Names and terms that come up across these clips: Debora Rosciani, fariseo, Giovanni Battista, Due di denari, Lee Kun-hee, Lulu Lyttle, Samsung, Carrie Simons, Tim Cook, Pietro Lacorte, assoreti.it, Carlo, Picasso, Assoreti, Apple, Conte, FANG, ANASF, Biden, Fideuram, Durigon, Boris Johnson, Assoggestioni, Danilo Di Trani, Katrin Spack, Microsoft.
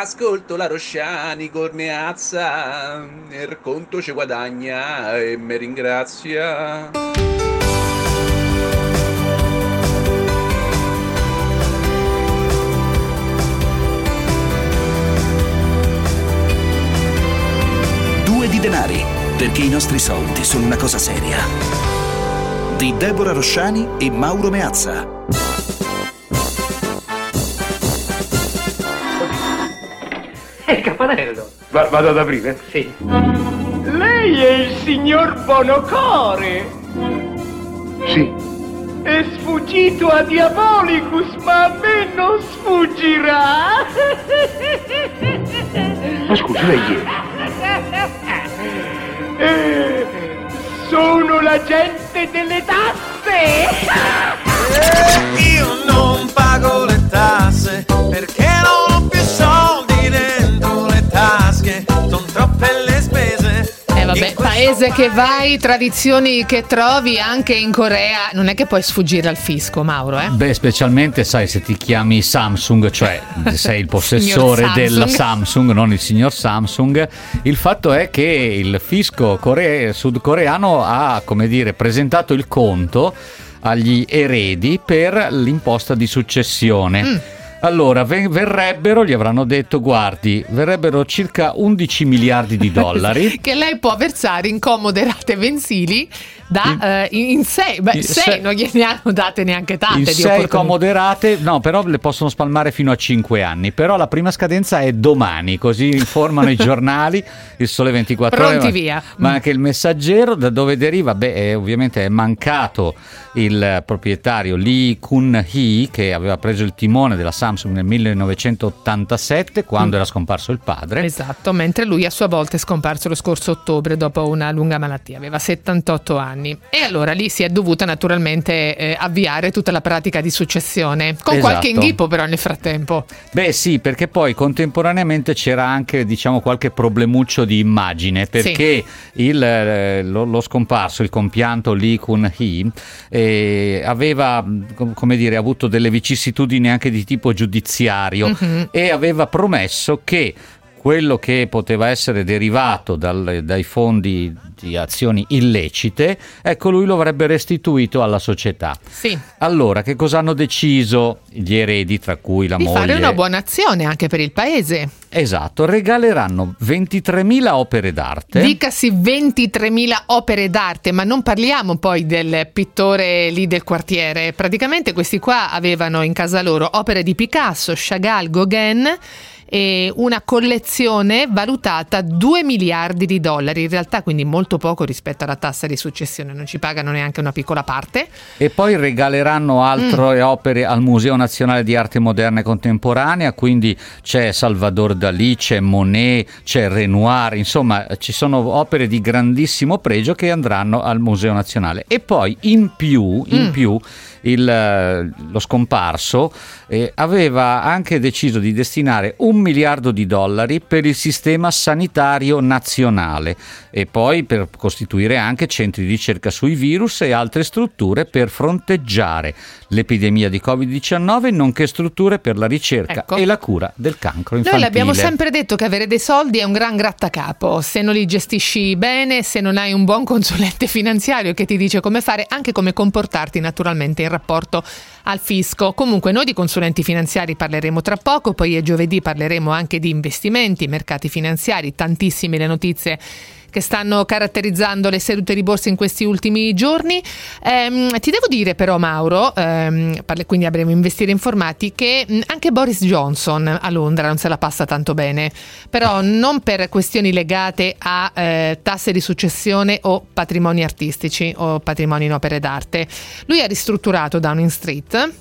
Ascolto la Rosciani con Meazza, il conto ci guadagna e mi ringrazia. Due di denari, perché i nostri soldi sono una cosa seria. Di Debora Rosciani e Mauro Meazza. Campanello. Vado ad aprire? Sì. Lei è il signor Bonocore? Sì. È sfuggito a Diabolicus, ma a me non sfuggirà. Ma scusi, lei chi è? Sono l'agente delle tasse! Io non pago le tasse perché non ho più soldi. Sono troppe le spese. Vabbè, paese che vai, tradizioni che trovi, anche in Corea non è che puoi sfuggire al fisco, Mauro, eh? Beh, specialmente, sai, se ti chiami Samsung, cioè sei il possessore della Samsung, non il signor Samsung. Il fatto è che il fisco sudcoreano ha, come dire, presentato il conto agli eredi per l'imposta di successione. Allora, verrebbero, gli avranno detto, guardi, verrebbero circa 11 miliardi di dollari che lei può versare in comode rate mensili in sei, non gliene hanno date neanche tante. In di sei comode rate, no, però le possono spalmare fino a 5 anni, però la prima scadenza è domani, così informano i giornali, Il Sole 24 Ore, ma anche Il Messaggero. Da dove deriva? Beh, ovviamente è mancato il proprietario Lee Kun-hee, che aveva preso il timone della Samsung nel 1987, quando era scomparso il padre. Esatto, mentre lui a sua volta è scomparso lo scorso ottobre dopo una lunga malattia, aveva 78 anni. E allora lì si è dovuta naturalmente avviare tutta la pratica di successione, con qualche inghippo però nel frattempo. Beh sì, perché poi contemporaneamente c'era anche, diciamo, qualche problemuccio di immagine, perché lo scomparso, il compianto Lee Kun-hee, aveva, come dire, avuto delle vicissitudini anche di tipo giudiziario e aveva promesso che quello che poteva essere derivato dai fondi di azioni illecite, ecco, lui lo avrebbe restituito alla società. Sì. Allora, che cosa hanno deciso gli eredi, tra cui la moglie? Di fare una buona azione anche per il paese. Esatto, regaleranno 23.000 opere d'arte. Dicasi 23.000 opere d'arte, ma non parliamo poi del pittore lì del quartiere. Praticamente questi qua avevano in casa loro opere di Picasso, Chagall, Gauguin, e una collezione valutata 2 miliardi di dollari, in realtà, quindi molto poco rispetto alla tassa di successione, non ci pagano neanche una piccola parte. E poi regaleranno altre opere al Museo Nazionale di Arte Moderna e Contemporanea, quindi c'è Salvador Dalì, c'è Monet, c'è Renoir, insomma ci sono opere di grandissimo pregio che andranno al Museo Nazionale. E poi in più lo scomparso aveva anche deciso di destinare $1 miliardo per il sistema sanitario nazionale e poi per costituire anche centri di ricerca sui virus e altre strutture per fronteggiare l'epidemia di Covid-19, nonché strutture per la ricerca e la cura del cancro infantile. Noi l'abbiamo sempre detto che avere dei soldi è un gran grattacapo, se non li gestisci bene, se non hai un buon consulente finanziario che ti dice come fare, anche come comportarti naturalmente in rapporto al fisco. Comunque noi di consulenti finanziari parleremo tra poco, poi è giovedì, parleremo anche di investimenti, mercati finanziari, tantissime le notizie che stanno caratterizzando le sedute di borsa in questi ultimi giorni. Ti devo dire però, Mauro, quindi avremo Investire Informati, che anche Boris Johnson a Londra non se la passa tanto bene, però non per questioni legate a tasse di successione o patrimoni artistici o patrimoni in opere d'arte. Lui ha ristrutturato Downing Street.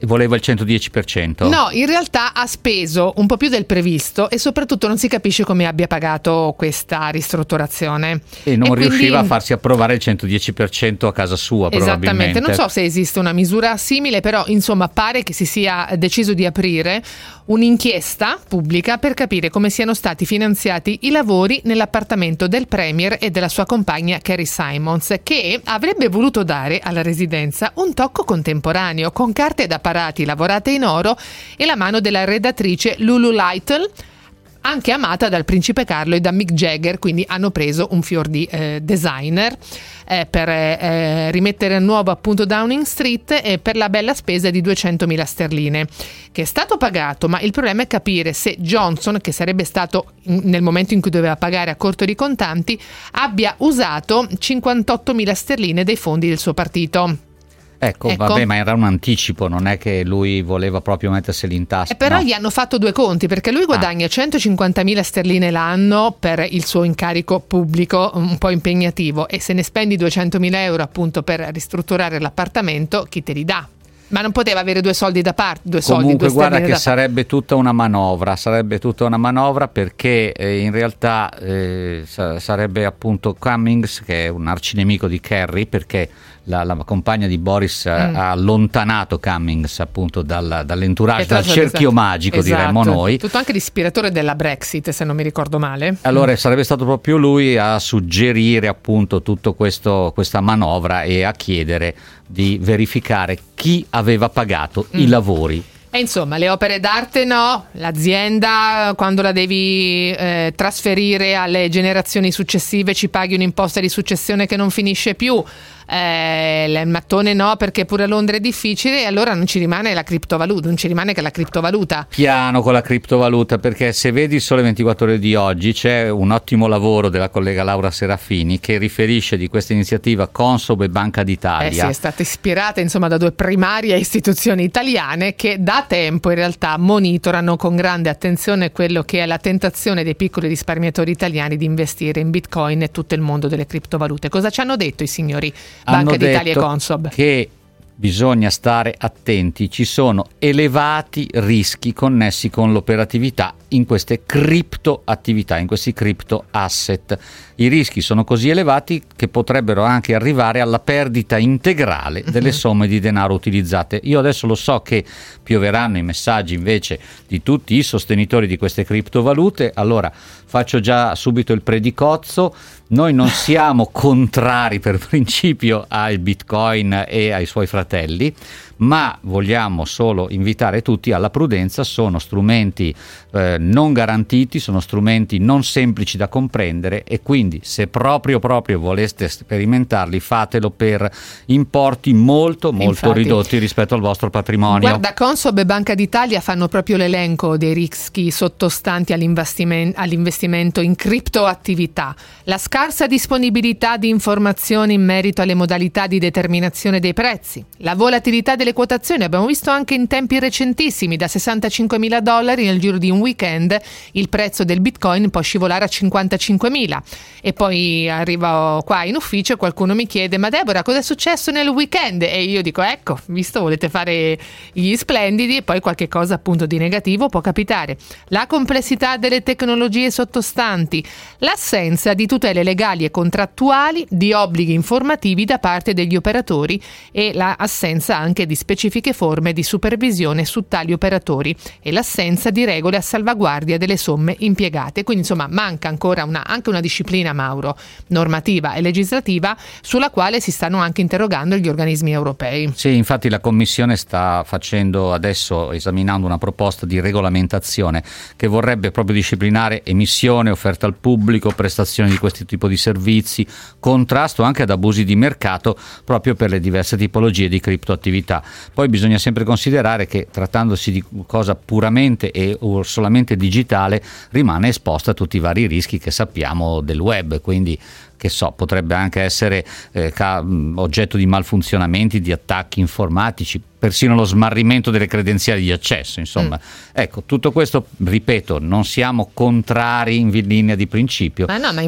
Voleva il 110%. No, in realtà ha speso un po' più del previsto e soprattutto non si capisce come abbia pagato questa ristrutturazione. E non riusciva a farsi approvare il 110% a casa sua, probabilmente. Esattamente, non so se esiste una misura simile, però insomma pare che si sia deciso di aprire un'inchiesta pubblica per capire come siano stati finanziati i lavori nell'appartamento del Premier e della sua compagna Carrie Simons, che avrebbe voluto dare alla residenza un tocco contemporaneo con carte da parati lavorate in oro e la mano della redattrice Lulu Lyttle, anche amata dal principe Carlo e da Mick Jagger, quindi hanno preso un fior di designer per rimettere a nuovo appunto Downing Street, per la bella spesa di 200.000 sterline che è stato pagato, ma il problema è capire se Johnson, che sarebbe stato nel momento in cui doveva pagare a corto di contanti, abbia usato 58.000 sterline dei fondi del suo partito. Ecco, vabbè, ma era un anticipo, non è che lui voleva proprio metterseli in tasca. Però no, gli hanno fatto due conti, perché lui guadagna 150.000 sterline l'anno per il suo incarico pubblico un po' impegnativo, e se ne spendi 200.000 euro appunto per ristrutturare l'appartamento, chi te li dà? Ma non poteva avere due soldi da parte, due soldi, comunque, due guarda che da sarebbe tutta una manovra, perché in realtà sarebbe appunto Cummings, che è un arcinemico di Kerry, perché la compagna di Boris ha allontanato Cummings appunto dall'entourage, dal cerchio magico, diremmo noi. Tutto anche l'ispiratore della Brexit, se non mi ricordo male. Allora sarebbe stato proprio lui a suggerire appunto tutto questa manovra e a chiedere di verificare chi aveva pagato i lavori. E insomma, le opere d'arte no, l'azienda quando la devi trasferire alle generazioni successive ci paghi un'imposta di successione che non finisce più, il mattone no, perché pure a Londra è difficile, e allora non ci rimane la criptovaluta, non ci rimane che la criptovaluta. Piano con la criptovaluta, perché se vedi Il Sole 24 Ore di oggi c'è un ottimo lavoro della collega Laura Serafini che riferisce di questa iniziativa Consob e Banca d'Italia. Sì, è stata ispirata insomma da due primarie istituzioni italiane che da tempo in realtà monitorano con grande attenzione quello che è la tentazione dei piccoli risparmiatori italiani di investire in Bitcoin e tutto il mondo delle criptovalute. Cosa ci hanno detto i signori Banca d'Italia e Consob? Che bisogna stare attenti, ci sono elevati rischi connessi con l'operatività in queste criptoattività, in questi cripto asset. I rischi sono così elevati che potrebbero anche arrivare alla perdita integrale delle somme di denaro utilizzate. Io adesso lo so che pioveranno i messaggi invece di tutti i sostenitori di queste criptovalute, allora faccio già subito il predicozzo: noi non siamo contrari per principio al Bitcoin e ai suoi fratelli, ma vogliamo solo invitare tutti alla prudenza. Sono strumenti non garantiti, sono strumenti non semplici da comprendere, e quindi se proprio voleste sperimentarli, fatelo per importi molto ridotti rispetto al vostro patrimonio. Guarda, Consob e Banca d'Italia fanno proprio l'elenco dei rischi sottostanti all'investimento in criptoattività: la scarsa disponibilità di informazioni in merito alle modalità di determinazione dei prezzi, la volatilità delle quotazioni, abbiamo visto anche in tempi recentissimi, da $65,000 nel giro di un weekend il prezzo del Bitcoin può scivolare a 55.000, e poi arrivo qua in ufficio e qualcuno mi chiede: ma Debora, cosa è successo nel weekend? E io dico: ecco, visto volete fare gli splendidi, e poi qualche cosa appunto di negativo può capitare. La complessità delle tecnologie sottostanti, l'assenza di tutele legali e contrattuali, di obblighi informativi da parte degli operatori e la assenza anche di specifiche forme di supervisione su tali operatori, e l'assenza di regole a salvaguardia delle somme impiegate. Quindi insomma manca ancora anche una disciplina, Mauro, normativa e legislativa, sulla quale si stanno anche interrogando gli organismi europei. Sì, infatti la Commissione sta facendo adesso, esaminando una proposta di regolamentazione che vorrebbe proprio disciplinare emissione, offerta al pubblico, prestazioni di questo tipo di servizi, contrasto anche ad abusi di mercato proprio per le diverse tipologie di criptoattività. Poi bisogna sempre considerare che, trattandosi di cosa puramente e solamente digitale, rimane esposta a tutti i vari rischi che sappiamo del web, quindi potrebbe anche essere oggetto di malfunzionamenti, di attacchi informatici, persino lo smarrimento delle credenziali di accesso, insomma. Ecco, tutto questo, ripeto, non siamo contrari in linea di principio, ma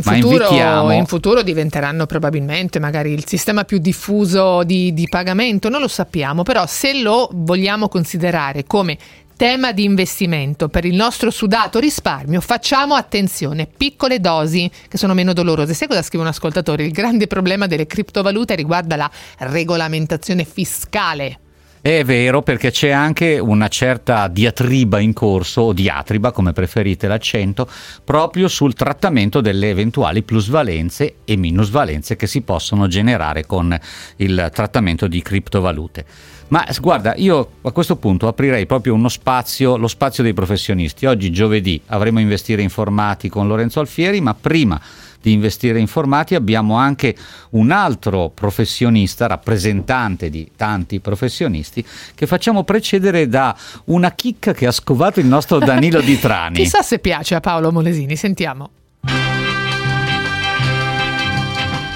in futuro diventeranno probabilmente magari il sistema più diffuso di pagamento, non lo sappiamo, però se lo vogliamo considerare come tema di investimento per il nostro sudato risparmio, facciamo attenzione, piccole dosi che sono meno dolorose. Sai cosa scrive un ascoltatore? Il grande problema delle criptovalute riguarda la regolamentazione fiscale. È vero, perché c'è anche una certa diatriba in corso, o diatriba come preferite l'accento, proprio sul trattamento delle eventuali plusvalenze e minusvalenze che si possono generare con il trattamento di criptovalute. Ma guarda, io a questo punto aprirei proprio uno spazio, lo spazio dei professionisti. Oggi giovedì avremo Investire Informati con Lorenzo Alfieri, ma prima di Investire Informati abbiamo anche un altro professionista, rappresentante di tanti professionisti, che facciamo precedere da una chicca che ha scovato il nostro Danilo Di Trani. Chissà se piace a Paolo Molesini, sentiamo.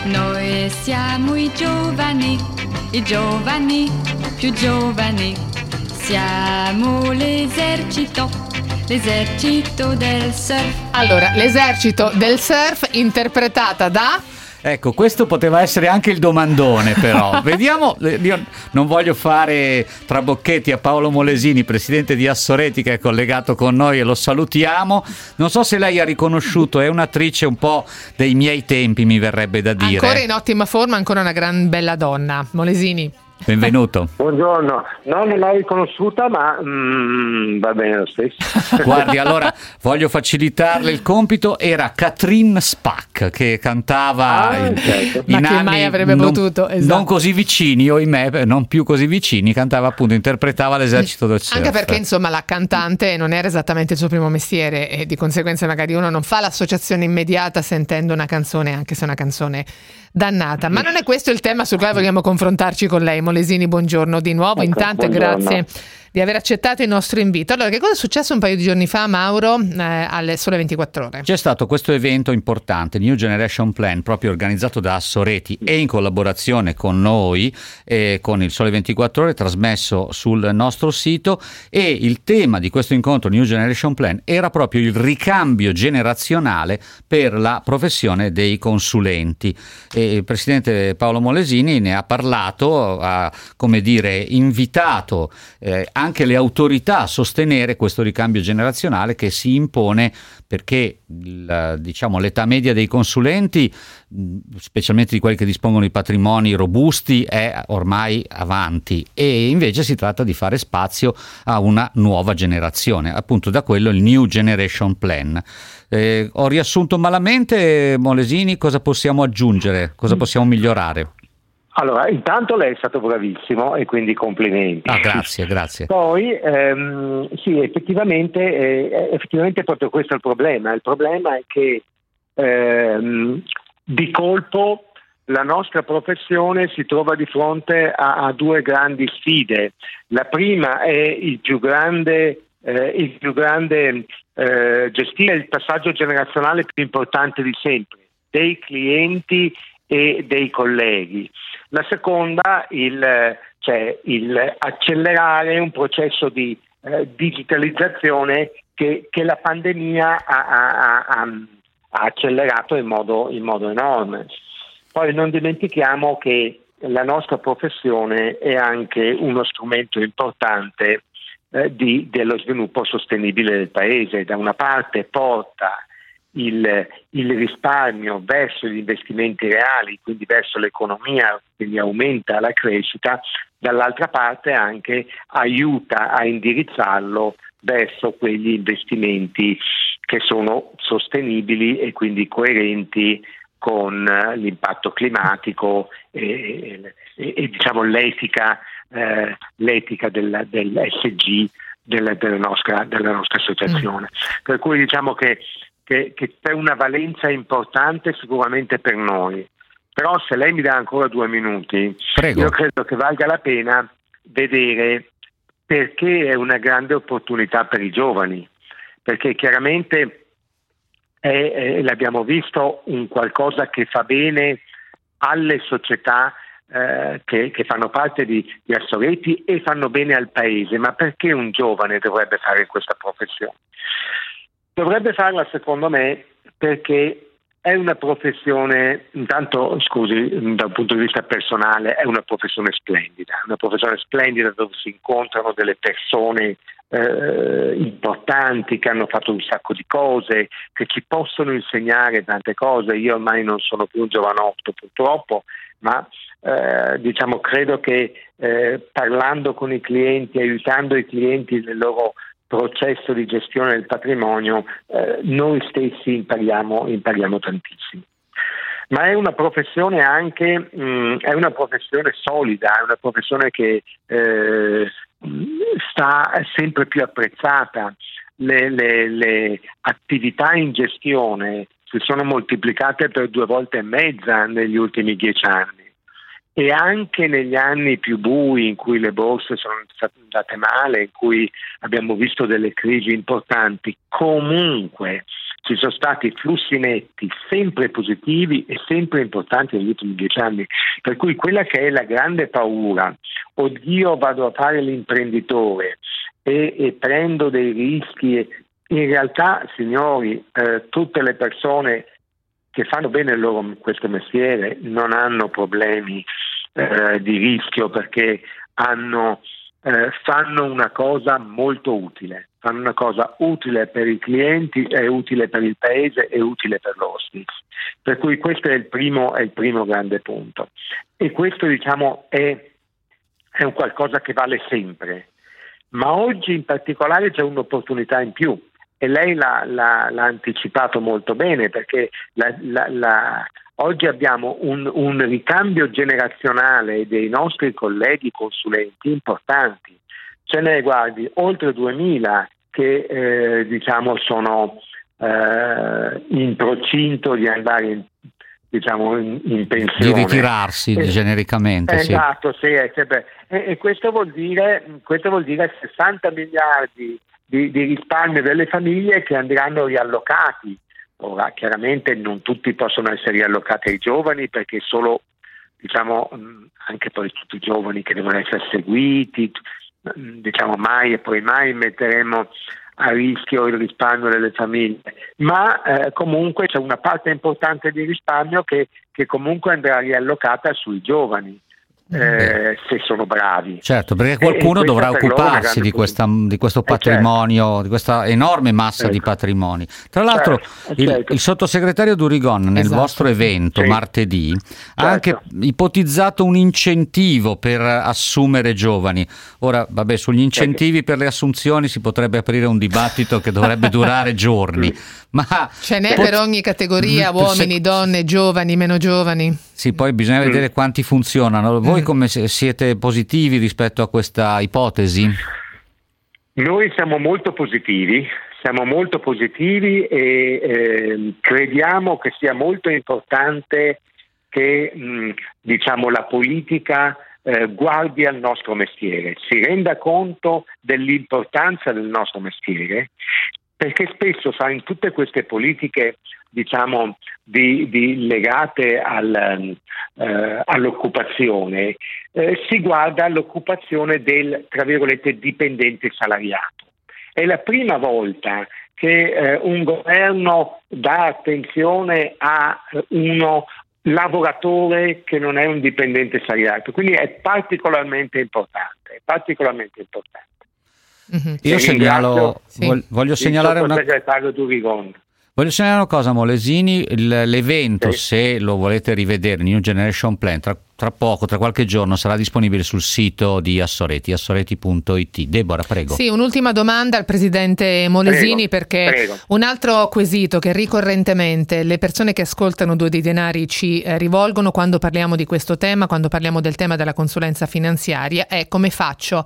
Noi siamo i giovani più giovani, siamo l'esercito del surf. Allora, l'esercito del surf interpretata da... Ecco, questo poteva essere anche il domandone, però. Vediamo, io non voglio fare trabocchetti a Paolo Molesini, presidente di Assoreti, che è collegato con noi e lo salutiamo. Non so se lei ha riconosciuto, è un'attrice un po' dei miei tempi, mi verrebbe da dire. Ancora in ottima forma, ancora una gran bella donna. Molesini, benvenuto. Buongiorno. No, non l'ho riconosciuta, ma va bene lo stesso. Guardi, allora voglio facilitarle il compito. Era Katrin Spack che cantava certo. In ma anni che mai avrebbe potuto, esatto. Non così vicini, oimè, non più così vicini. Cantava, appunto, interpretava l'esercito del surf. Anche perché, insomma, la cantante non era esattamente il suo primo mestiere e di conseguenza magari uno non fa l'associazione immediata sentendo una canzone, anche se è una canzone dannata. Ma non è questo il tema sul quale vogliamo confrontarci con lei. Molesini, buongiorno di nuovo. Intanto buongiorno. Grazie di aver accettato il nostro invito. Allora, che cosa è successo un paio di giorni fa, Mauro, alle Sole 24 Ore? C'è stato questo evento importante, New Generation Plan, proprio organizzato da Assoreti e in collaborazione con noi, con il Sole 24 Ore, trasmesso sul nostro sito, e il tema di questo incontro New Generation Plan era proprio il ricambio generazionale per la professione dei consulenti. E il presidente Paolo Molesini ne ha parlato, ha, come dire, invitato anche le autorità a sostenere questo ricambio generazionale che si impone, perché diciamo l'età media dei consulenti, specialmente di quelli che dispongono di patrimoni robusti, è ormai avanti, e invece si tratta di fare spazio a una nuova generazione, appunto da quello il New Generation Plan. Ho riassunto malamente, Molesini, cosa possiamo aggiungere, cosa possiamo migliorare? Allora, intanto lei è stato bravissimo e quindi complimenti. Ah, grazie, grazie. Poi, sì, effettivamente proprio questo è il problema. Il problema è che di colpo la nostra professione si trova di fronte a due grandi sfide. La prima è il più grande gestire il passaggio generazionale più importante di sempre, dei clienti e dei colleghi. La seconda, il accelerare un processo di digitalizzazione che la pandemia ha accelerato in modo enorme. Poi non dimentichiamo che la nostra professione è anche uno strumento importante dello sviluppo sostenibile del Paese. Da una parte porta il risparmio verso gli investimenti reali, quindi verso l'economia, quindi aumenta la crescita, dall'altra parte anche aiuta a indirizzarlo verso quegli investimenti che sono sostenibili e quindi coerenti con l'impatto climatico e diciamo l'etica dell'ESG della nostra associazione. Per cui diciamo che c'è una valenza importante sicuramente per noi, però se lei mi dà ancora 2 minuti, prego. Io credo che valga la pena vedere perché è una grande opportunità per i giovani, perché chiaramente è l'abbiamo visto, un qualcosa che fa bene alle società che fanno parte di Assoreti e fanno bene al Paese. Ma perché un giovane dovrebbe fare questa professione? Dovrebbe farla, secondo me, perché è una professione, intanto, scusi, da un punto di vista personale, è una professione splendida dove si incontrano delle persone importanti che hanno fatto un sacco di cose, che ci possono insegnare tante cose. Io ormai non sono più un giovanotto, purtroppo, ma diciamo credo che parlando con i clienti, aiutando i clienti nel loro processo di gestione del patrimonio, noi stessi impariamo tantissimo. ma è una professione anche, è una professione solida, è una professione che sta sempre più apprezzata. Le attività in gestione si sono moltiplicate per 2,5 volte negli ultimi 10 anni. E anche negli anni più bui, in cui le borse sono andate male, in cui abbiamo visto delle crisi importanti, comunque ci sono stati flussi netti sempre positivi e sempre importanti negli ultimi 10 anni. Per cui quella che è la grande paura, oddio vado a fare l'imprenditore e prendo dei rischi, in realtà, signori, tutte le persone che fanno bene il loro questo mestiere non hanno problemi di rischio, perché fanno una cosa molto utile, fanno una cosa utile per i clienti, è utile per il paese, è utile per loro stessi. Per cui questo è il primo grande punto, e questo, diciamo, è un qualcosa che vale sempre, ma oggi in particolare c'è un'opportunità in più. E lei l'ha anticipato molto bene, perché oggi abbiamo un ricambio generazionale dei nostri colleghi consulenti importanti. Ce ne guardi oltre 2000 che sono in procinto di andare in pensione, di ritirarsi genericamente. Esatto, sì. E questo vuol dire 60 miliardi di risparmio delle famiglie che andranno riallocati. Ora, chiaramente non tutti possono essere riallocati ai giovani, perché solo, anche poi tutti i giovani che devono essere seguiti, mai e poi mai metteremo a rischio il risparmio delle famiglie, ma comunque c'è una parte importante di risparmio che comunque andrà riallocata sui giovani. Se sono bravi, certo, perché qualcuno dovrà occuparsi di questo patrimonio, certo, di questa enorme massa, certo, di patrimoni. Tra l'altro, certo, il sottosegretario Durigon nel, esatto, vostro evento, sì, martedì, certo, ha anche ipotizzato un incentivo per assumere giovani. Ora, vabbè, sugli incentivi, certo, per le assunzioni si potrebbe aprire un dibattito che dovrebbe durare giorni, ma ce n'è per ogni categoria, uomini, donne, giovani, meno giovani. Sì, poi bisogna vedere quanti funzionano. Voi come siete positivi rispetto a questa ipotesi? Noi siamo molto positivi e crediamo che sia molto importante che la politica guardi al nostro mestiere, si renda conto dell'importanza del nostro mestiere, perché spesso in tutte queste politiche legate all'occupazione, si guarda all'occupazione del, tra virgolette, dipendente salariato. È la prima volta che un governo dà attenzione a uno lavoratore che non è un dipendente salariato, quindi è particolarmente importante. Mm-hmm. Io segnalo, voglio segnalare una segretario Durigon. Voglio segnalare una cosa, Molesini, l'evento, se lo volete rivedere, New Generation Plan, tra qualche giorno sarà disponibile sul sito di Assoreti, assoreti.it. Debora, prego. Sì, un'ultima domanda al presidente Molesini, perché un altro quesito che ricorrentemente le persone che ascoltano Due di Denari ci rivolgono quando parliamo di questo tema, quando parliamo del tema della consulenza finanziaria, è: come faccio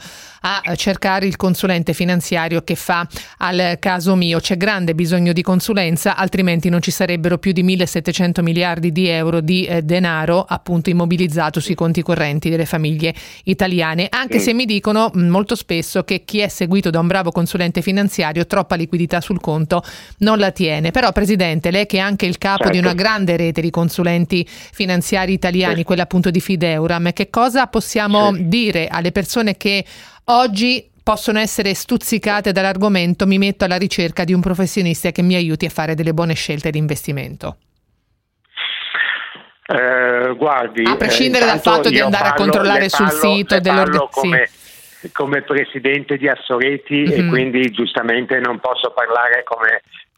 a cercare il consulente finanziario che fa al caso mio? C'è grande bisogno di consulenza, altrimenti non ci sarebbero più di 1.700 miliardi di euro di denaro, appunto, immobilizzato sui conti correnti delle famiglie italiane, anche se mi dicono molto spesso che chi è seguito da un bravo consulente finanziario troppa liquidità sul conto non la tiene. Però, presidente, lei che è anche il capo, certo, di una grande rete di consulenti finanziari italiani, certo, quella appunto di Fideuram, che cosa possiamo, certo, dire alle persone che oggi possono essere stuzzicate dall'argomento mi metto alla ricerca di un professionista che mi aiuti a fare delle buone scelte di investimento? Guardi, a prescindere dal fatto di andare a controllare sul sito dell'organizzazione, sì, come presidente di Assoreti, e quindi giustamente non posso parlare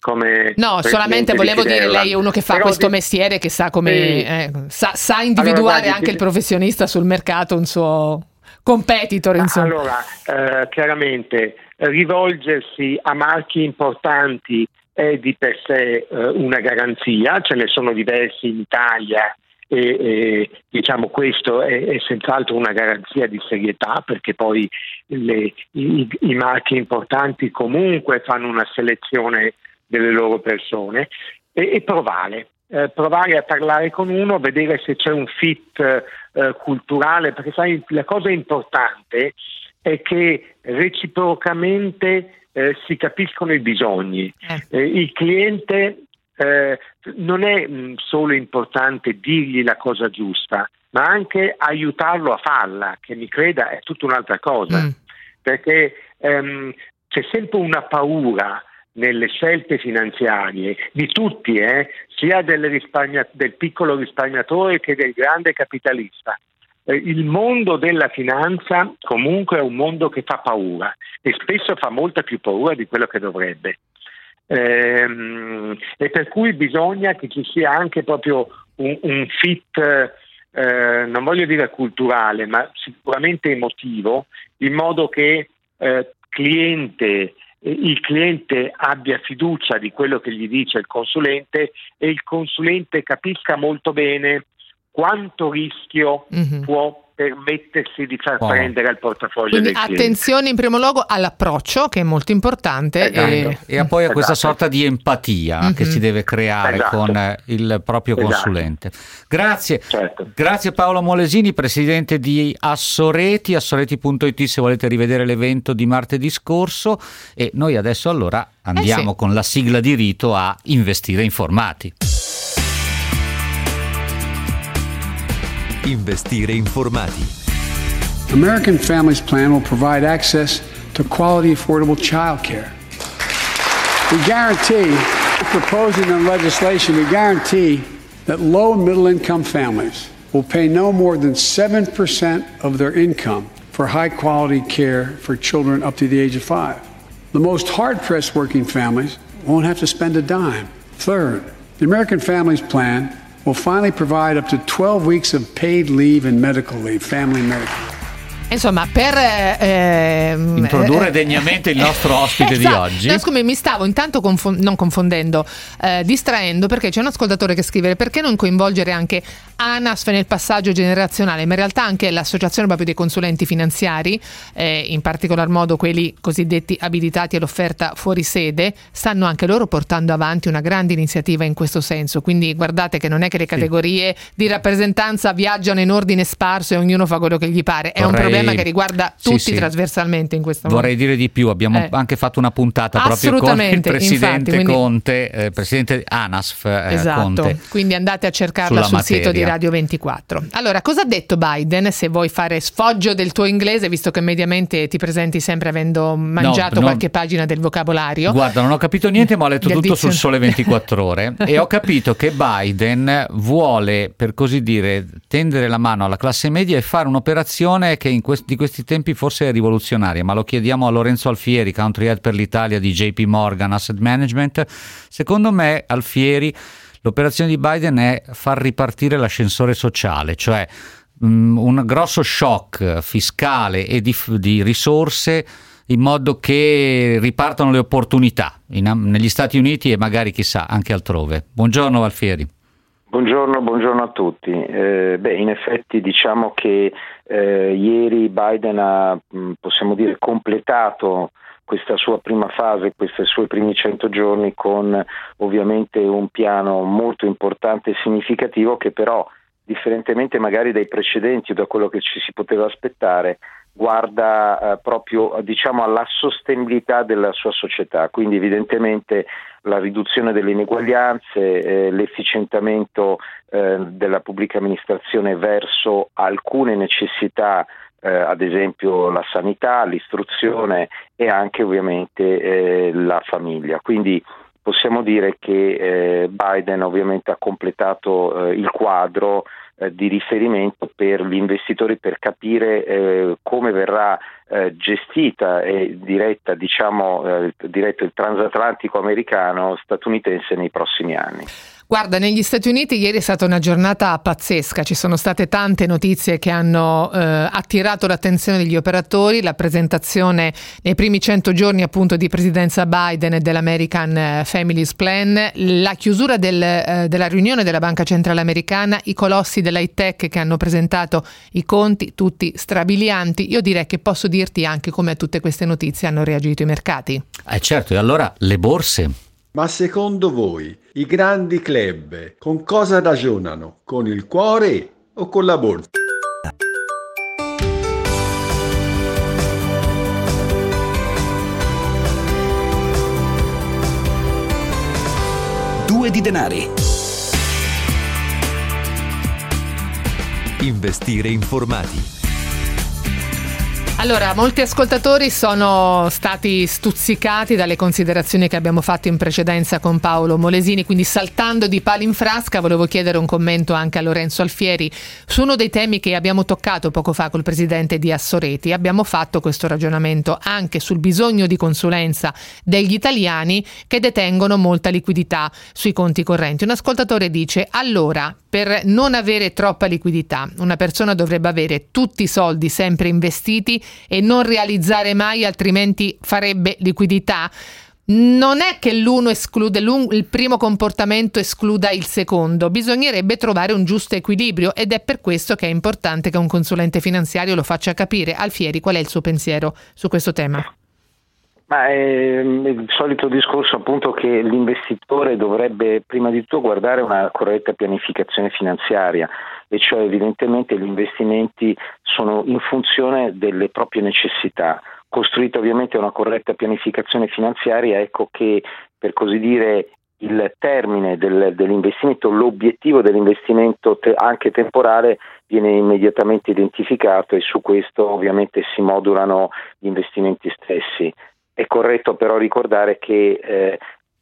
come no, solamente volevo dire, lei è uno che fa mestiere, che sa come sa individuare anche il professionista sul mercato, un suo competitor, insomma. Allora, chiaramente rivolgersi a marchi importanti è di per sé una garanzia, ce ne sono diversi in Italia e diciamo questo è senz'altro una garanzia di serietà, perché poi i marchi importanti comunque fanno una selezione delle loro persone e provare a parlare con uno, vedere se c'è un fit culturale, perché sai, la cosa importante è che reciprocamente si capiscono i bisogni. Il cliente non è solo importante dirgli la cosa giusta, ma anche aiutarlo a farla, che mi creda è tutta un'altra cosa, perché c'è sempre una paura nelle scelte finanziarie di tutti, sia del piccolo risparmiatore che del grande capitalista. Il mondo della finanza comunque è un mondo che fa paura e spesso fa molta più paura di quello che dovrebbe. E per cui bisogna che ci sia anche proprio un fit, non voglio dire culturale, ma sicuramente emotivo, in modo che il cliente abbia fiducia di quello che gli dice il consulente e il consulente capisca molto bene quanto rischio può permettersi di far prendere al portafoglio. Quindi del cliente. Attenzione in primo luogo all'approccio, che è molto importante, e poi a questa sorta di empatia che si deve creare con il proprio consulente. Grazie. Grazie Paolo Molesini, presidente di Assoreti, assoreti.it se volete rivedere l'evento di martedì scorso, e noi adesso allora andiamo con la sigla di rito a Investire Informati. Investire Informati. American Families Plan will provide access to quality, affordable child care. We guarantee, proposing in legislation, we guarantee that low and middle income families will pay no more than 7% of their income for high quality care for children up to the age of 5. The most hard-pressed working families won't have to spend a dime. Third, the American Families Plan will finally provide up to 12 weeks of paid leave and medical leave, family medical. Insomma, per introdurre degnamente il nostro ospite di oggi. No, scusami, mi stavo intanto distraendo, perché c'è un ascoltatore che scrive: perché non coinvolgere anche ANASF nel passaggio generazionale? Ma in realtà anche l'associazione proprio dei consulenti finanziari, in particolar modo quelli cosiddetti abilitati all'offerta fuori sede, stanno anche loro portando avanti una grande iniziativa in questo senso. Quindi guardate che non è che le categorie di rappresentanza viaggiano in ordine sparso e ognuno fa quello che gli pare. È un problema che riguarda tutti trasversalmente in questo momento. Vorrei dire di più, abbiamo anche fatto una puntata proprio con il presidente Conte, presidente ANASF Conte. Quindi andate a cercarla sul sito di Radio 24. Allora, cosa ha detto Biden? Se vuoi fare sfoggio del tuo inglese, visto che mediamente ti presenti sempre avendo mangiato qualche pagina del vocabolario. Guarda, non ho capito niente, ma ho letto tutto sul Sole 24 ore e ho capito che Biden vuole, per così dire, tendere la mano alla classe media e fare un'operazione che di questi tempi forse è rivoluzionaria, ma lo chiediamo a Lorenzo Alfieri, country head per l'Italia di JP Morgan Asset Management. Secondo me, Alfieri, l'operazione di Biden è far ripartire l'ascensore sociale, cioè un grosso shock fiscale e di risorse, in modo che ripartano le opportunità negli Stati Uniti e magari chissà anche altrove. Buongiorno Alfieri. Buongiorno a tutti. In effetti diciamo che ieri Biden ha, possiamo dire, completato questa sua prima fase, questi suoi primi 100 giorni, con ovviamente un piano molto importante e significativo, che però, differentemente magari dai precedenti o da quello che ci si poteva aspettare, guarda proprio, diciamo, alla sostenibilità della sua società, quindi evidentemente la riduzione delle ineguaglianze, l'efficientamento della pubblica amministrazione verso alcune necessità, ad esempio la sanità, l'istruzione e anche ovviamente la famiglia. Quindi possiamo dire che Biden ovviamente ha completato il quadro di riferimento per gli investitori, per capire come verrà gestita e diretta, diciamo, diretto il transatlantico americano statunitense nei prossimi anni. Guarda, negli Stati Uniti ieri è stata una giornata pazzesca, ci sono state tante notizie che hanno attirato l'attenzione degli operatori, la presentazione nei primi 100 giorni appunto di presidenza Biden e dell'American Families Plan, la chiusura della riunione della Banca Centrale Americana, i colossi dell'high tech che hanno presentato i conti tutti strabilianti. Io direi che posso dirti anche come a tutte queste notizie hanno reagito i mercati. Certo, e allora le borse? Ma secondo voi i grandi club con cosa ragionano? Con il cuore o con la borsa? Due di denari. Investire informati. Allora, molti ascoltatori sono stati stuzzicati dalle considerazioni che abbiamo fatto in precedenza con Paolo Molesini, quindi saltando di palo in frasca volevo chiedere un commento anche a Lorenzo Alfieri su uno dei temi che abbiamo toccato poco fa col presidente di Assoreti. Abbiamo fatto questo ragionamento anche sul bisogno di consulenza degli italiani che detengono molta liquidità sui conti correnti. Un ascoltatore dice: allora, per non avere troppa liquidità, una persona dovrebbe avere tutti i soldi sempre investiti e non realizzare mai, altrimenti farebbe liquidità. Non è che l'uno esclude il primo comportamento escluda il secondo, bisognerebbe trovare un giusto equilibrio ed è per questo che è importante che un consulente finanziario lo faccia capire. Alfieri, qual è il suo pensiero su questo tema? Ma è il solito discorso appunto che l'investitore dovrebbe prima di tutto guardare una corretta pianificazione finanziaria, e cioè evidentemente gli investimenti sono in funzione delle proprie necessità. Costruita ovviamente una corretta pianificazione finanziaria, ecco che, per così dire, il termine dell'investimento, l'obiettivo dell'investimento anche temporale viene immediatamente identificato, e su questo ovviamente si modulano gli investimenti stessi. È corretto però ricordare che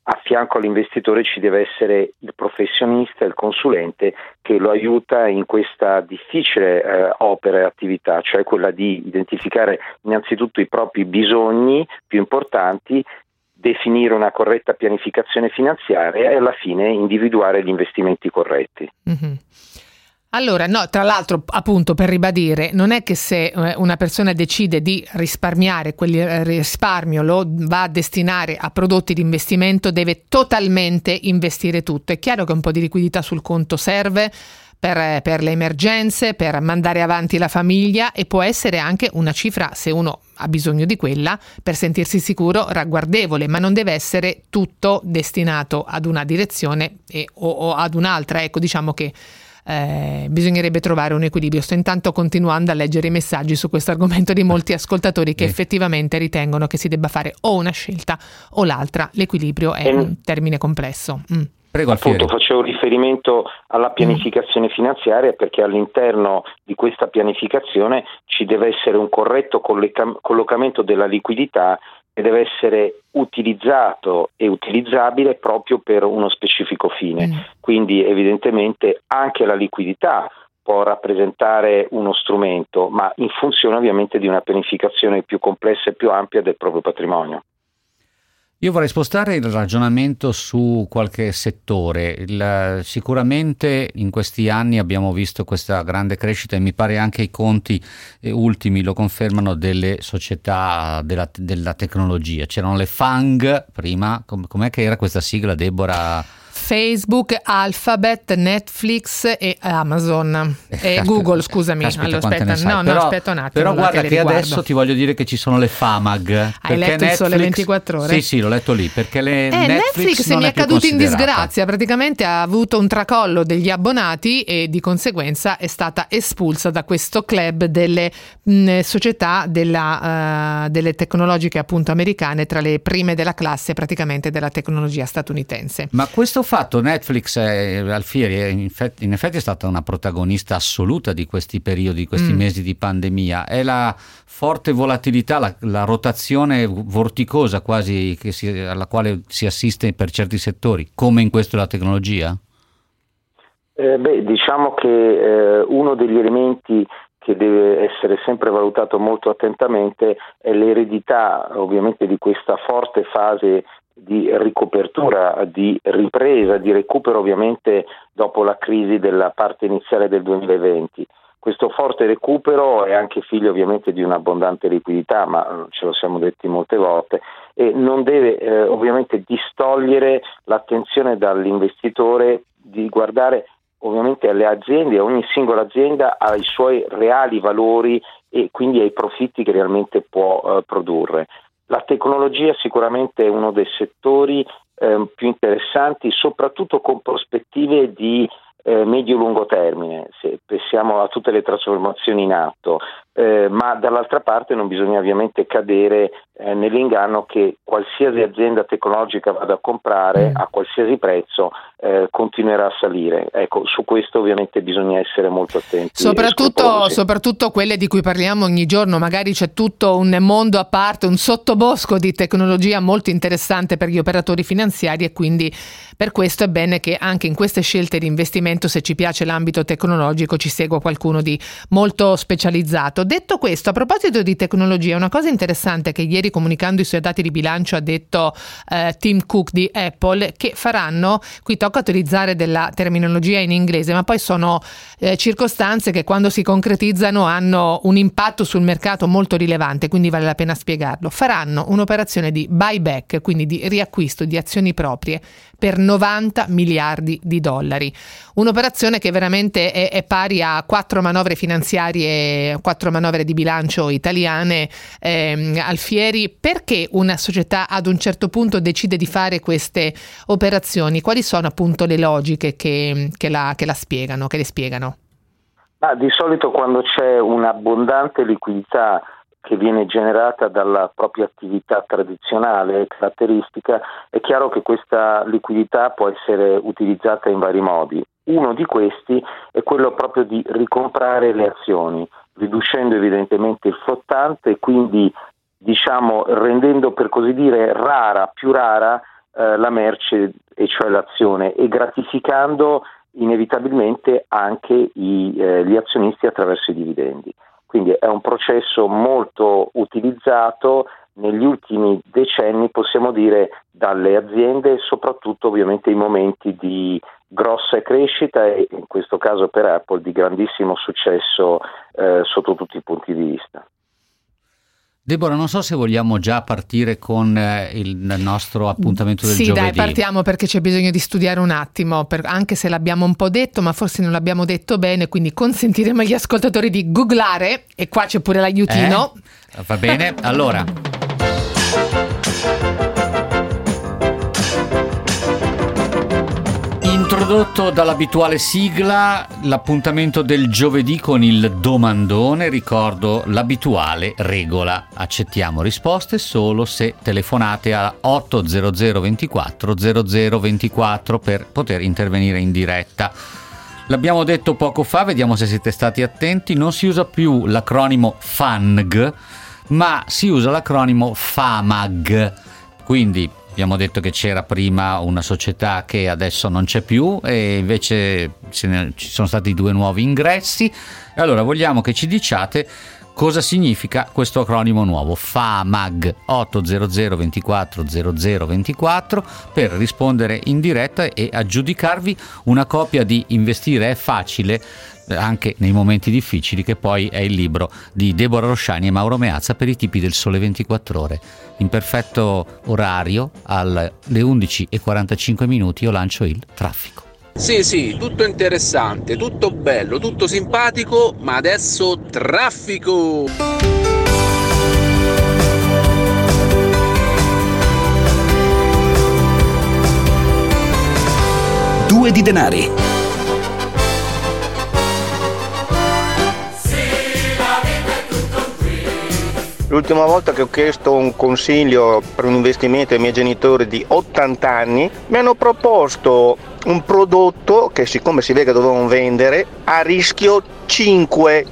a fianco all'investitore ci deve essere il professionista, il consulente che lo aiuta in questa difficile opera e attività, cioè quella di identificare innanzitutto i propri bisogni più importanti, definire una corretta pianificazione finanziaria e alla fine individuare gli investimenti corretti. Mm-hmm. Allora, no, tra l'altro, appunto, per ribadire, non è che se una persona decide di risparmiare, quel risparmio lo va a destinare a prodotti di investimento, deve totalmente investire tutto. È chiaro che un po' di liquidità sul conto serve per le emergenze, per mandare avanti la famiglia, e può essere anche una cifra, se uno ha bisogno di quella, per sentirsi sicuro, ragguardevole, ma non deve essere tutto destinato ad una direzione o ad un'altra. Ecco, diciamo che bisognerebbe trovare un equilibrio. Sto intanto continuando a leggere i messaggi su questo argomento di molti ascoltatori che effettivamente ritengono che si debba fare o una scelta o l'altra. L'equilibrio è un termine complesso. Prego, appunto, facevo riferimento alla pianificazione finanziaria, perché all'interno di questa pianificazione ci deve essere un corretto collocamento della liquidità che deve essere utilizzato e utilizzabile proprio per uno specifico fine. Quindi evidentemente anche la liquidità può rappresentare uno strumento, ma in funzione ovviamente di una pianificazione più complessa e più ampia del proprio patrimonio. Io vorrei spostare il ragionamento su qualche settore. Sicuramente in questi anni abbiamo visto questa grande crescita, e mi pare anche i conti ultimi lo confermano, delle società della tecnologia. C'erano le FANG prima, com'è che era questa sigla, Debora? Facebook, Alphabet, Netflix e Amazon e Google, scusami. Caspita, allora, aspetta un attimo. Però guarda che adesso ti voglio dire che ci sono le FAMAG. Hai letto Netflix, Il sole 24 ore? Sì, l'ho letto lì, perché Netflix non mi è caduto in disgrazia, praticamente ha avuto un tracollo degli abbonati e di conseguenza è stata espulsa da questo club delle società delle tecnologiche appunto americane, tra le prime della classe praticamente della tecnologia statunitense. Ma questo fatto Netflix, Alfieri, in effetti è stata una protagonista assoluta di questi periodi, di questi mesi di pandemia. È la forte volatilità, la rotazione vorticosa quasi alla quale si assiste per certi settori, come in questo la tecnologia? Diciamo che uno degli elementi che deve essere sempre valutato molto attentamente è l'eredità ovviamente di questa forte fase di ricopertura, di ripresa, di recupero ovviamente dopo la crisi della parte iniziale del 2020. Questo forte recupero è anche figlio ovviamente di un'abbondante liquidità, ma ce lo siamo detti molte volte, e non deve ovviamente distogliere l'attenzione dall'investitore di guardare ovviamente alle aziende, a ogni singola azienda, ai suoi reali valori e quindi ai profitti che realmente può produrre. La tecnologia sicuramente è uno dei settori più interessanti, soprattutto con prospettive di medio-lungo termine, se pensiamo a tutte le trasformazioni in atto, ma dall'altra parte non bisogna ovviamente cadere nell'inganno che qualsiasi azienda tecnologica vada a comprare a qualsiasi prezzo continuerà a salire. Ecco, su questo ovviamente bisogna essere molto attenti. Soprattutto quelle di cui parliamo ogni giorno, magari c'è tutto un mondo a parte, un sottobosco di tecnologia molto interessante per gli operatori finanziari, e quindi per questo è bene che anche in queste scelte di investimento, se ci piace l'ambito tecnologico, ci segua qualcuno di molto specializzato. Detto questo, a proposito di tecnologia, una cosa interessante che ieri, comunicando i suoi dati di bilancio, ha detto Tim Cook di Apple, che faranno, qui tocca utilizzare della terminologia in inglese, ma poi sono circostanze che quando si concretizzano hanno un impatto sul mercato molto rilevante, quindi vale la pena spiegarlo. Faranno un'operazione di buyback, quindi di riacquisto di azioni proprie, per $90 miliardi. Un'operazione che veramente è pari a 4 manovre di bilancio italiane. Alfieri, perché una società ad un certo punto decide di fare queste operazioni? Quali sono appunto le logiche che le spiegano? Ah, di solito quando c'è un'abbondante liquidità che viene generata dalla propria attività tradizionale e caratteristica, è chiaro che questa liquidità può essere utilizzata in vari modi. Uno di questi è quello proprio di ricomprare le azioni, riducendo evidentemente il flottante e quindi rendendo, per così dire, più rara la merce, e cioè l'azione, e gratificando inevitabilmente anche gli azionisti attraverso i dividendi. Quindi è un processo molto utilizzato negli ultimi decenni, possiamo dire, dalle aziende, soprattutto ovviamente in momenti di grossa crescita e in questo caso per Apple di grandissimo successo sotto tutti i punti di vista. Debora, non so se vogliamo già partire con il nostro appuntamento del giovedì. Sì, dai, partiamo, perché c'è bisogno di studiare un attimo, anche se l'abbiamo un po' detto, ma forse non l'abbiamo detto bene, quindi consentiremo agli ascoltatori di googlare, e qua c'è pure l'aiutino. Va bene, allora. Introdotto dall'abituale sigla, l'appuntamento del giovedì con il domandone. Ricordo l'abituale regola: accettiamo risposte solo se telefonate a 800 24 00 24 per poter intervenire in diretta. L'abbiamo detto poco fa, vediamo se siete stati attenti. Non si usa più l'acronimo FANG, ma si usa l'acronimo FAMAG. Quindi abbiamo detto che c'era prima una società che adesso non c'è più, e invece ci sono stati 2 nuovi ingressi. E allora vogliamo che ci diciate cosa significa questo acronimo nuovo, FAMAG. 800 24 00 24 per rispondere in diretta e aggiudicarvi una copia di Investire è facile anche nei momenti difficili, che poi è il libro di Debora Rosciani e Mauro Meazza per i tipi del Sole 24 ore. In perfetto orario, alle 11:45 io lancio il traffico. Sì, tutto interessante, tutto bello, tutto simpatico, ma adesso traffico! Due di denari. L'ultima volta che ho chiesto un consiglio per un investimento ai miei genitori di 80 anni, mi hanno proposto un prodotto che, siccome si vede che dovevano vendere, a rischio 5.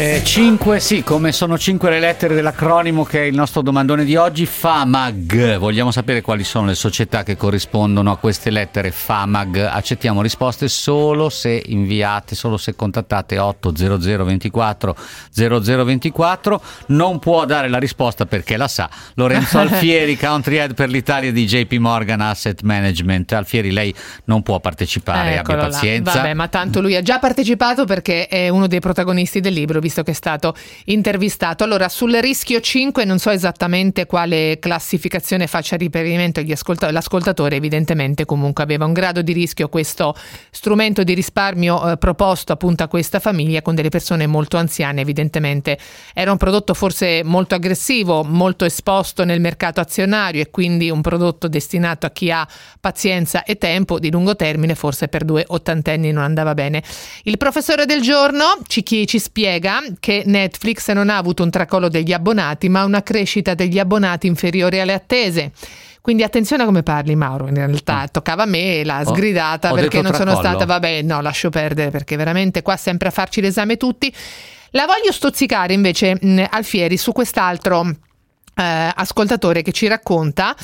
5, sì, come sono 5 le lettere dell'acronimo che è il nostro domandone di oggi, FAMAG. Vogliamo sapere quali sono le società che corrispondono a queste lettere FAMAG. Accettiamo risposte solo se inviate, solo se contattate 800 24 0024. Non può dare la risposta perché la sa Lorenzo Alfieri, country head per l'Italia di JP Morgan Asset Management. Alfieri, lei non può partecipare, abbia pazienza. Vabbè, ma tanto lui ha già partecipato perché è uno dei protagonisti del libro, visto che è stato intervistato. Allora, sul rischio 5 non so esattamente quale classificazione faccia riferimento l'ascoltatore. Evidentemente comunque aveva un grado di rischio questo strumento di risparmio proposto appunto a questa famiglia con delle persone molto anziane. Evidentemente era un prodotto forse molto aggressivo, molto esposto nel mercato azionario, e quindi un prodotto destinato a chi ha pazienza e tempo di lungo termine. Forse per due ottantenni non andava bene. Il professore del giorno ci spiega che Netflix non ha avuto un tracollo degli abbonati, ma una crescita degli abbonati inferiore alle attese. Quindi attenzione a come parli, Mauro. In realtà toccava a me la sgridata, perché non sono stata, vabbè, no, lascio perdere, perché veramente qua sempre a farci l'esame tutti. La voglio stuzzicare invece Alfieri su quest'altro ascoltatore che ci racconta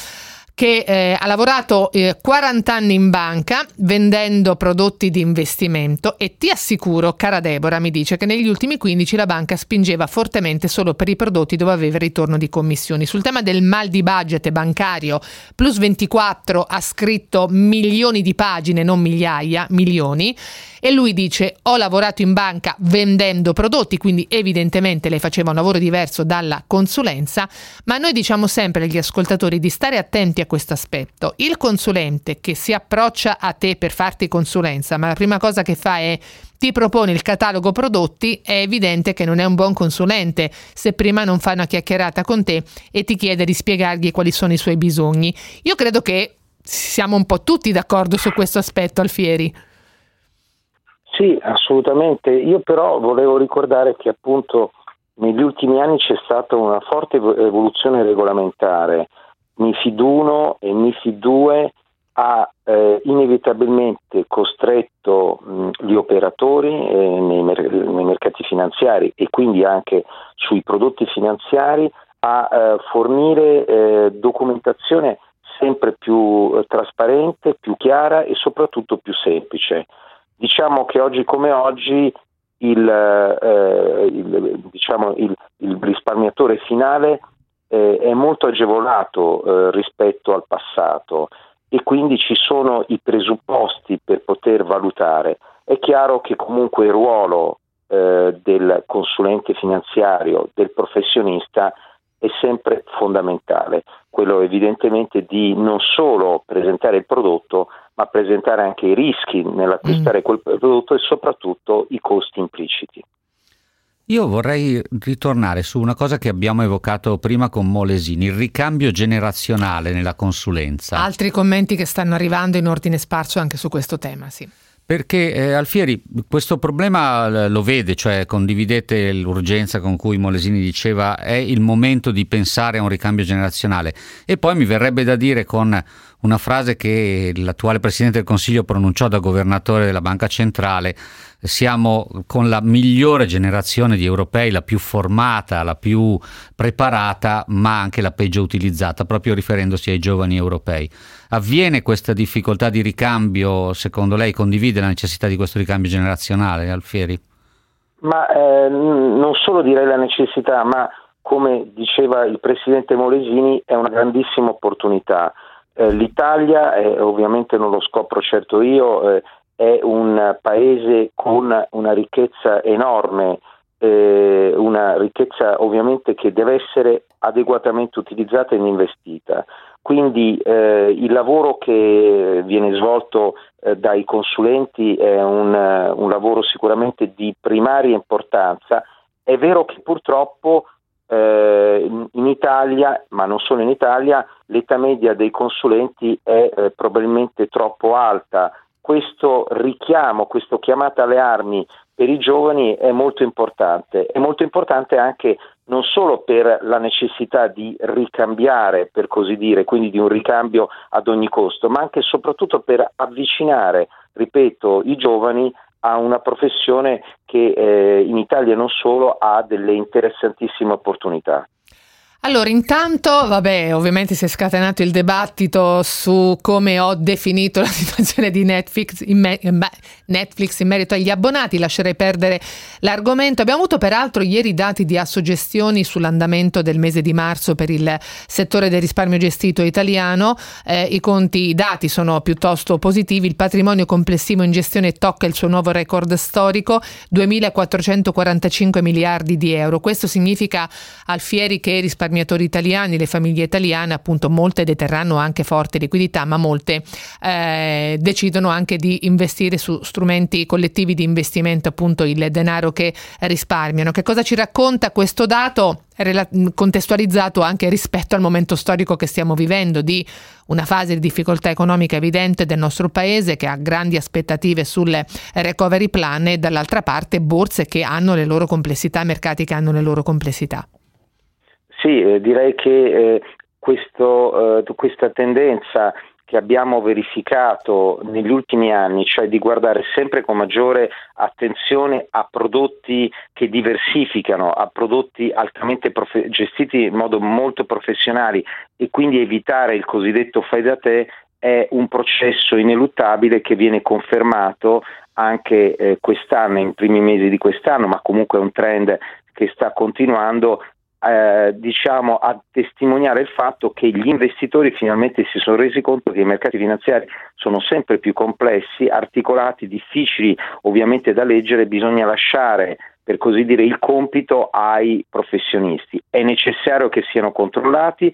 che ha lavorato 40 anni in banca vendendo prodotti di investimento, e ti assicuro, cara Debora, mi dice che negli ultimi 15 la banca spingeva fortemente solo per i prodotti dove aveva ritorno di commissioni. Sul tema del mal di budget bancario, Plus 24 ha scritto milioni di pagine, non migliaia, milioni, e lui dice: ho lavorato in banca vendendo prodotti, quindi evidentemente lei faceva un lavoro diverso dalla consulenza, ma noi diciamo sempre agli ascoltatori di stare attenti a questo aspetto. Il consulente che si approccia a te per farti consulenza, ma la prima cosa che fa è ti propone il catalogo prodotti, è evidente che non è un buon consulente se prima non fa una chiacchierata con te e ti chiede di spiegargli quali sono i suoi bisogni. Io credo che siamo un po' tutti d'accordo su questo aspetto, Alfieri. Sì, assolutamente. Io però volevo ricordare che appunto negli ultimi anni c'è stata una forte evoluzione regolamentare. MiFID 1 e MiFID 2 ha inevitabilmente costretto gli operatori nei mercati finanziari, e quindi anche sui prodotti finanziari, a fornire documentazione sempre più trasparente, più chiara e soprattutto più semplice. Diciamo che oggi come oggi il risparmiatore finale è molto agevolato rispetto al passato, e quindi ci sono i presupposti per poter valutare. È chiaro che comunque il ruolo del consulente finanziario, del professionista, è sempre fondamentale, quello evidentemente di non solo presentare il prodotto, ma presentare anche i rischi nell'acquistare quel prodotto e soprattutto i costi impliciti. Io vorrei ritornare su una cosa che abbiamo evocato prima con Molesini, il ricambio generazionale nella consulenza. Altri commenti che stanno arrivando in ordine sparso anche su questo tema, sì. Perché Alfieri questo problema lo vede, cioè condividete l'urgenza con cui Molesini diceva è il momento di pensare a un ricambio generazionale, e poi mi verrebbe da dire, con una frase che l'attuale Presidente del Consiglio pronunciò da governatore della Banca Centrale: siamo con la migliore generazione di europei, la più formata, la più preparata, ma anche la peggio utilizzata, proprio riferendosi ai giovani europei. Avviene questa difficoltà di ricambio? Secondo lei condivide la necessità di questo ricambio generazionale, Alfieri? Ma non solo direi la necessità, ma come diceva il Presidente Molesini è una grandissima opportunità. L'Italia, ovviamente non lo scopro certo io, è un paese con una ricchezza enorme, una ricchezza ovviamente che deve essere adeguatamente utilizzata e investita. Quindi il lavoro che viene svolto dai consulenti è un lavoro sicuramente di primaria importanza. È vero che purtroppo in Italia, ma non solo in Italia, l'età media dei consulenti è probabilmente troppo alta. Questo richiamo, questa chiamata alle armi per i giovani è molto importante. È molto importante anche non solo per la necessità di ricambiare, per così dire, quindi di un ricambio ad ogni costo, ma anche e soprattutto per avvicinare, ripeto, i giovani a una professione che in Italia non solo ha delle interessantissime opportunità. Allora, intanto, vabbè, ovviamente si è scatenato il dibattito su come ho definito la situazione di Netflix in merito agli abbonati, lascerei perdere l'argomento. Abbiamo avuto peraltro ieri i dati di Assoggestioni sull'andamento del mese di marzo per il settore del risparmio gestito italiano, i dati sono piuttosto positivi, il patrimonio complessivo in gestione tocca il suo nuovo record storico, 2.445 miliardi di euro. Questo significa, Alfieri, che i risparmiatori italiani, le famiglie italiane, appunto molte deterranno anche forte liquidità, ma molte decidono anche di investire su strumenti collettivi di investimento, appunto il denaro che risparmiano. Che cosa ci racconta questo dato contestualizzato anche rispetto al momento storico che stiamo vivendo, di una fase di difficoltà economica evidente del nostro paese che ha grandi aspettative sul recovery plan e dall'altra parte borse che hanno le loro complessità, mercati che hanno le loro complessità? Sì, direi che questa tendenza che abbiamo verificato negli ultimi anni, cioè di guardare sempre con maggiore attenzione a prodotti che diversificano, a prodotti altamente gestiti in modo molto professionale e quindi evitare il cosiddetto fai da te, è un processo ineluttabile che viene confermato anche quest'anno, nei primi mesi di quest'anno, ma comunque è un trend che sta continuando a testimoniare il fatto che gli investitori finalmente si sono resi conto che i mercati finanziari sono sempre più complessi, articolati, difficili ovviamente da leggere, bisogna lasciare per così dire il compito ai professionisti. È necessario che siano controllati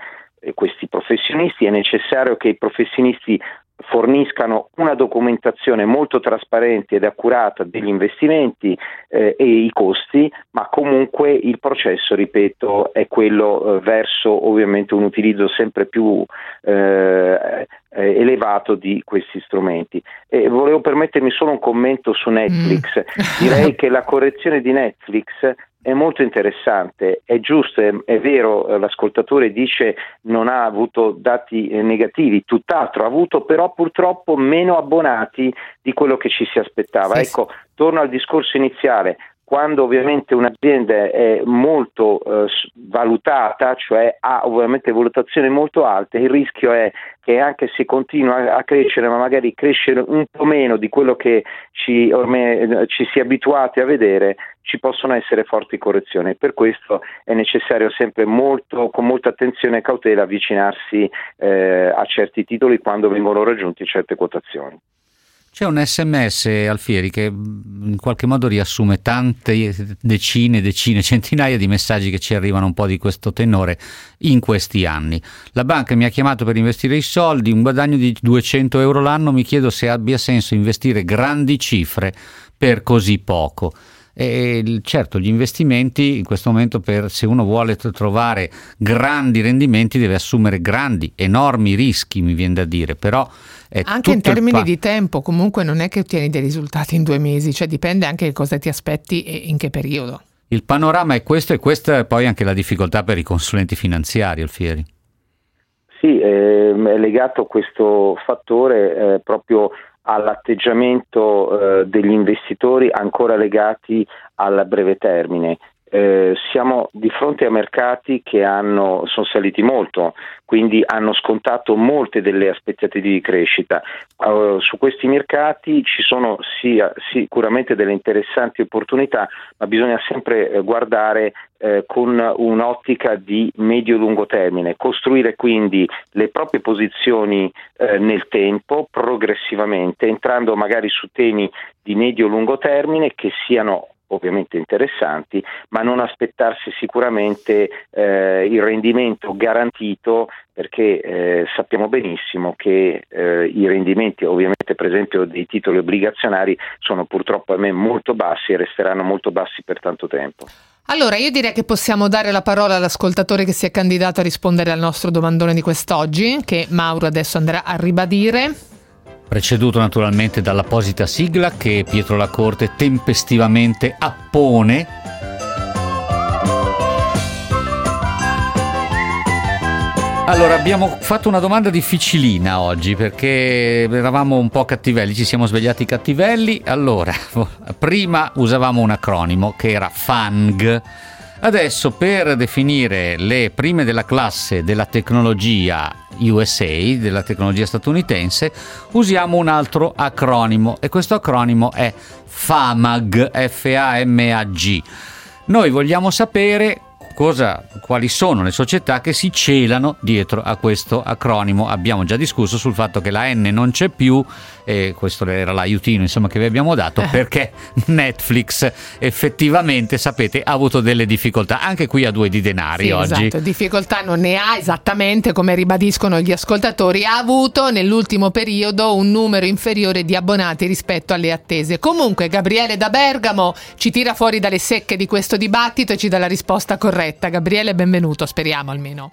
questi professionisti, è necessario che i professionisti forniscano una documentazione molto trasparente ed accurata degli investimenti e i costi, ma comunque il processo, ripeto, è quello verso ovviamente un utilizzo sempre più elevato di questi strumenti. E volevo permettermi solo un commento su Netflix. Direi che la correzione di Netflix è molto interessante, è giusto, è vero, l'ascoltatore dice non ha avuto dati negativi, tutt'altro, ha avuto però purtroppo meno abbonati di quello che ci si aspettava. Sì. Ecco, torno al discorso iniziale, quando ovviamente un'azienda è molto valutata, cioè ha ovviamente valutazioni molto alte, il rischio è che anche se continua a crescere, ma magari crescere un po' meno di quello che ci si è abituati a vedere, ci possono essere forti correzioni. Per questo è necessario sempre con molta attenzione e cautela avvicinarsi a certi titoli quando vengono raggiunti certe quotazioni. C'è un SMS, Alfieri, che in qualche modo riassume tante decine, centinaia di messaggi che ci arrivano un po' di questo tenore in questi anni. La banca mi ha chiamato per investire i soldi, un guadagno di 200 euro l'anno, mi chiedo se abbia senso investire grandi cifre per così poco. E certo, gli investimenti in questo momento, se uno vuole trovare grandi rendimenti, deve assumere enormi rischi, mi viene da dire, però è anche in termini di tempo, comunque non è che ottieni dei risultati in 2 mesi, cioè dipende anche da cosa ti aspetti e in che periodo. Il panorama è questo, e questa è poi anche la difficoltà per i consulenti finanziari, Alfieri. Sì, è legato questo fattore proprio all'atteggiamento degli investitori ancora legati al breve termine. Siamo di fronte a mercati che sono saliti molto, quindi hanno scontato molte delle aspettative di crescita. Su questi mercati ci sono sicuramente delle interessanti opportunità, ma bisogna sempre guardare con un'ottica di medio-lungo termine, costruire quindi le proprie posizioni nel tempo, progressivamente, entrando magari su temi di medio-lungo termine che siano ovviamente interessanti, ma non aspettarsi sicuramente il rendimento garantito, perché sappiamo benissimo che i rendimenti ovviamente per esempio dei titoli obbligazionari sono purtroppo molto bassi e resteranno molto bassi per tanto tempo. Allora io direi che possiamo dare la parola all'ascoltatore che si è candidato a rispondere al nostro domandone di quest'oggi, che Mauro adesso andrà a ribadire, preceduto naturalmente dall'apposita sigla che Pietro Lacorte tempestivamente appone. Allora, abbiamo fatto una domanda difficilina oggi perché eravamo un po' cattivelli, ci siamo svegliati cattivelli. Allora, prima usavamo un acronimo che era FANG. Adesso, per definire le prime della classe della tecnologia USA, della tecnologia statunitense, usiamo un altro acronimo e questo acronimo è FAMAG, F-A-M-A-G. Noi vogliamo sapere quali sono le società che si celano dietro a questo acronimo. Abbiamo già discusso sul fatto che la N non c'è più e questo era l'aiutino, insomma, che vi abbiamo dato perché Netflix effettivamente, sapete, ha avuto delle difficoltà anche qui a Due di denari, sì, oggi. Esatto, difficoltà non ne ha, esattamente come ribadiscono gli ascoltatori, ha avuto nell'ultimo periodo un numero inferiore di abbonati rispetto alle attese. Comunque Gabriele da Bergamo ci tira fuori dalle secche di questo dibattito e ci dà la risposta corretta. Gabriele, benvenuto, speriamo almeno.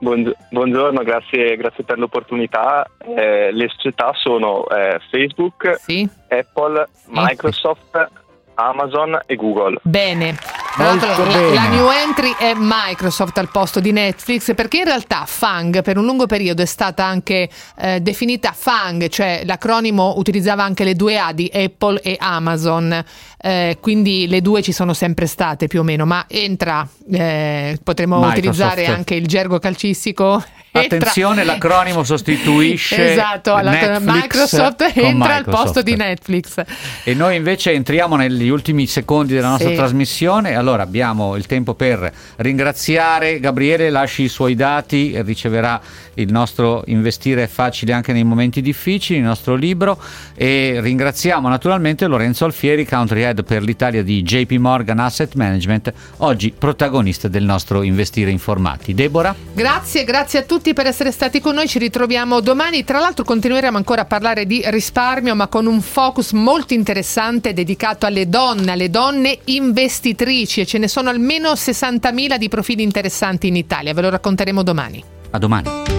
Buongiorno, grazie per l'opportunità. Le società sono Facebook, sì, Apple, sì, Microsoft, Amazon e Google. Bene. Tra l'altro la new entry è Microsoft al posto di Netflix, perché in realtà FANG per un lungo periodo è stata anche definita FANG, cioè l'acronimo utilizzava anche le due A di Apple e Amazon, quindi le due ci sono sempre state più o meno, ma entra, potremmo Microsoft utilizzare anche il gergo calcistico. Attenzione, l'acronimo sostituisce esatto, Microsoft entra al posto di Netflix. E noi invece entriamo negli ultimi secondi della nostra trasmissione. Allora abbiamo il tempo per ringraziare Gabriele, lasci i suoi dati, riceverà il nostro Investire è facile anche nei momenti difficili, il nostro libro, e ringraziamo naturalmente Lorenzo Alfieri, Country Head per l'Italia di JP Morgan Asset Management, oggi protagonista del nostro Investire Informati. Debora? Grazie a tutti per essere stati con noi, ci ritroviamo domani. Tra l'altro continueremo ancora a parlare di risparmio, ma con un focus molto interessante dedicato alle donne investitrici, e ce ne sono almeno 60.000 di profili interessanti in Italia. Ve lo racconteremo domani. A domani.